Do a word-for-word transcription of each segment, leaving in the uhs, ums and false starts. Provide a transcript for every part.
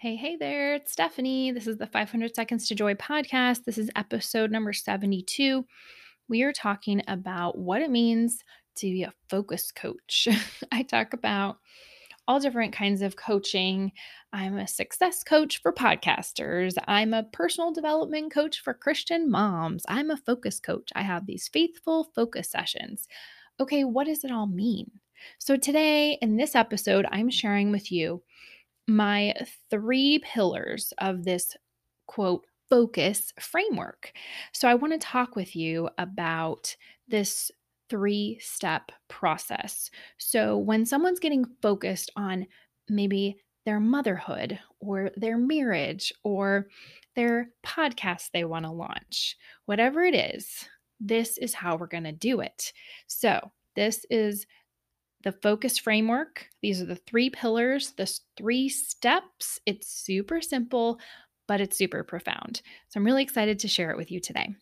Hey, hey there, it's Stephanie. This is the five hundred Seconds to Joy podcast. This is episode number seventy-two. We are talking about what it means to be a focus coach. I talk about all different kinds of coaching. I'm a success coach for podcasters. I'm a personal development coach for Christian moms. I'm a focus coach. I have these faithful focus sessions. Okay, what does it all mean? So today in this episode, I'm sharing with you my three pillars of this, quote, focus framework. So I want to talk with you about this three-step process. So when someone's getting focused on maybe their motherhood or their marriage or their podcast they want to launch, whatever it is, this is how we're going to do it. So this is the focus framework. These are the three pillars, the three steps. It's super simple, but it's super profound. So I'm really excited to share it with you today.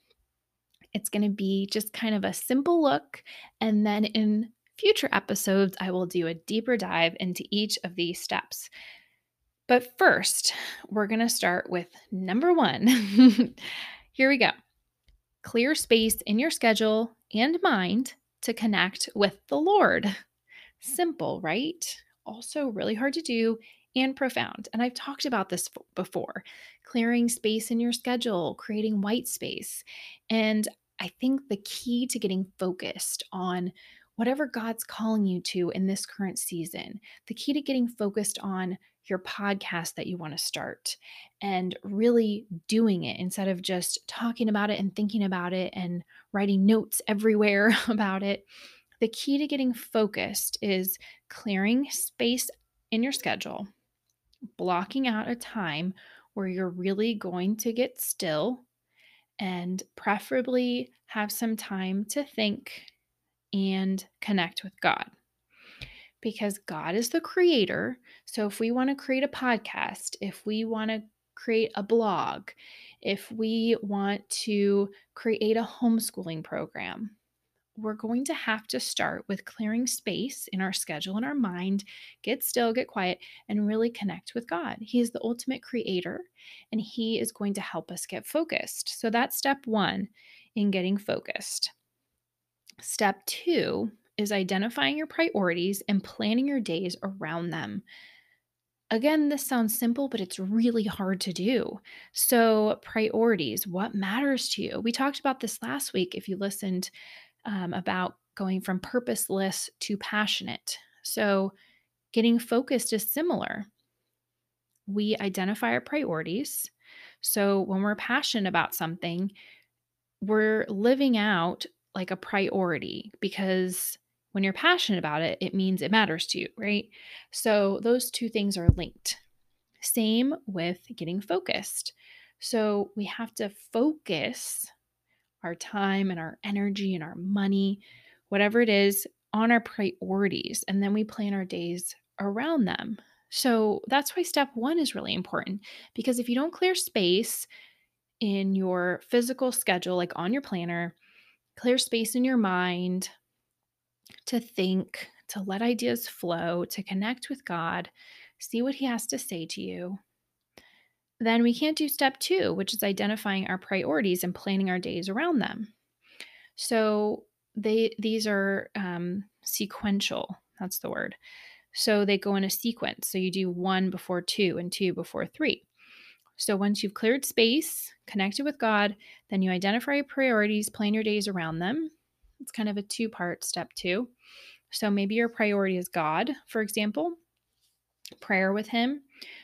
It's going to be just kind of a simple look. And then in future episodes, I will do a deeper dive into each of these steps. But first, we're going to start with number one. Here we go. Clear space in your schedule and mind to connect with the Lord. Simple, right? Also really hard to do and profound. And I've talked about this f- before, clearing space in your schedule, creating white space. And I think the key to getting focused on whatever God's calling you to in this current season, the key to getting focused on your podcast that you want to start and really doing it instead of just talking about it and thinking about it and writing notes everywhere about it. The key to getting focused is clearing space in your schedule, blocking out a time where you're really going to get still and preferably have some time to think and connect with God. Because God is the creator. So if we want to create a podcast, if we want to create a blog, if we want to create a homeschooling program, we're going to have to start with clearing space in our schedule and our mind, get still, get quiet, and really connect with God. He is the ultimate creator, and he is going to help us get focused. So that's step one in getting focused. Step two is identifying your priorities and planning your days around them. Again, this sounds simple, but it's really hard to do. So priorities, what matters to you? We talked about this last week, if you listened, Um, about going from purposeless to passionate. So getting focused is similar. We identify our priorities. So when we're passionate about something, we're living out like a priority because when you're passionate about it, it means it matters to you, right? So those two things are linked. Same with getting focused. So we have to focus our time and our energy and our money, whatever it is, on our priorities. And then we plan our days around them. So that's why step one is really important, because if you don't clear space in your physical schedule, like on your planner, clear space in your mind to think, to let ideas flow, to connect with God, see what he has to say to you, then we can't do step two, which is identifying our priorities and planning our days around them. So they these are um, sequential. That's the word. So they go in a sequence. So you do one before two and two before three. So once you've cleared space, connected with God, then you identify your priorities, plan your days around them. It's kind of a two-part step two. So maybe your priority is God, for example, prayer with him.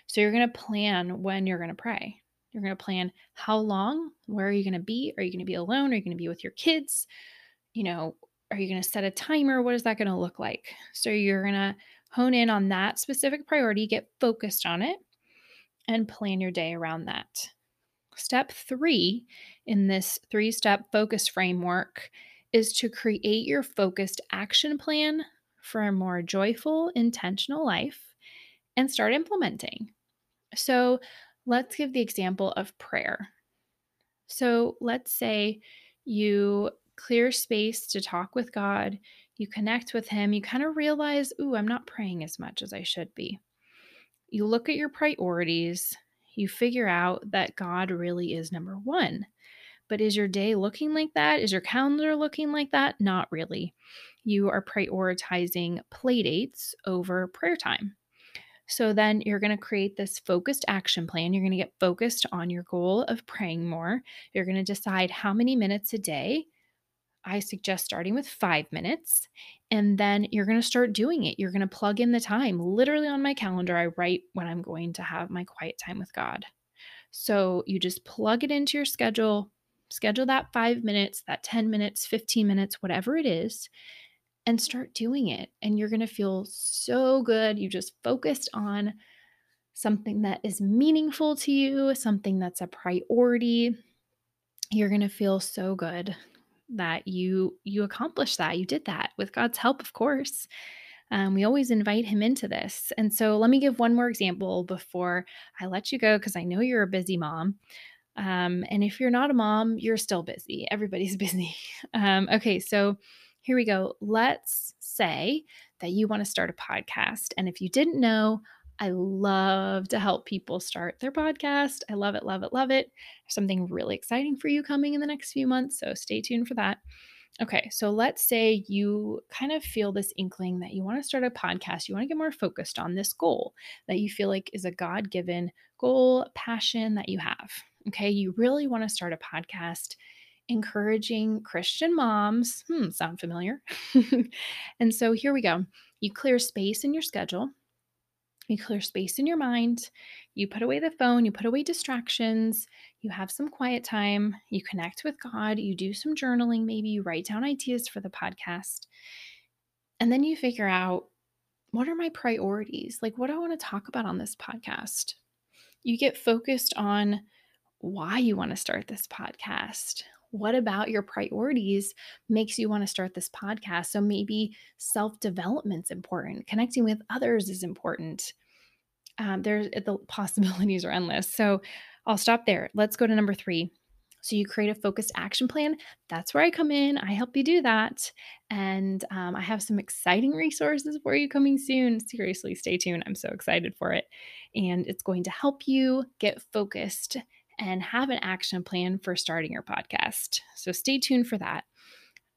So you're going to plan when you're going to pray. You're going to plan how long, where are you going to be? Are you going to be alone? Are you going to be with your kids? You know, are you going to set a timer? What is that going to look like? So you're going to hone in on that specific priority, get focused on it, and plan your day around that. Step three in this three-step focus framework is to create your focused action plan for a more joyful, intentional life and start implementing. So let's give the example of prayer. So let's say you clear space to talk with God, you connect with him, you kind of realize, ooh, I'm not praying as much as I should be. you look at your priorities, you figure out that God really is number one. But is your day looking like that? Is your calendar looking like that? Not really. You are prioritizing play dates over prayer time. So then you're going to create this focused action plan. You're going to get focused on your goal of praying more. You're going to decide how many minutes a day. I suggest starting with five minutes, and then you're going to start doing it. You're going to plug in the time. Literally on my calendar, I write when I'm going to have my quiet time with God. So you just plug it into your schedule, schedule that five minutes, that ten minutes, fifteen minutes, whatever it is, and start doing it. And you're going to feel so good. You just focused on something that is meaningful to you, something that's a priority. You're going to feel so good that you you accomplished that. You did that with God's help, of course. Um, we always invite him into this. And so let me give one more example before I let you go, because I know you're a busy mom. Um, and if you're not a mom, you're still busy. Everybody's busy. Um, okay, so here we go. Let's say that you want to start a podcast. And if you didn't know, I love to help people start their podcast. I love it, love it, love it. There's something really exciting for you coming in the next few months, so stay tuned for that. Okay, so let's say you kind of feel this inkling that you want to start a podcast. You want to get more focused on this goal that you feel like is a God-given goal, passion that you have. Okay, you really want to start a podcast encouraging Christian moms. Hmm, sound familiar? And so here we go. You clear space in your schedule. You clear space in your mind, you put away the phone, you put away distractions, you have some quiet time, you connect with God, you do some journaling, maybe you write down ideas for the podcast, and then you figure out, what are my priorities? Like, what do I want to talk about on this podcast? You get focused on why you want to start this podcast. What about your priorities makes you want to start this podcast? So maybe self-development's important. Connecting with others is important. Um, there's the possibilities are endless. So I'll stop there. Let's go to number three. So you create a focused action plan. That's where I come in. I help you do that. And um, I have some exciting resources for you coming soon. Seriously, stay tuned. I'm so excited for it. And it's going to help you get focused and have an action plan for starting your podcast. So stay tuned for that.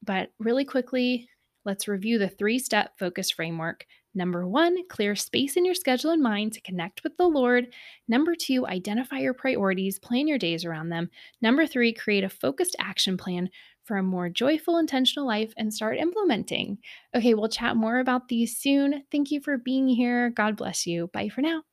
But really quickly, let's review the three-step focus framework. Number one, clear space in your schedule and mind to connect with the Lord. Number two, identify your priorities, plan your days around them. Number three, create a focused action plan for a more joyful, intentional life and start implementing. Okay, we'll chat more about these soon. Thank you for being here. God bless you. Bye for now.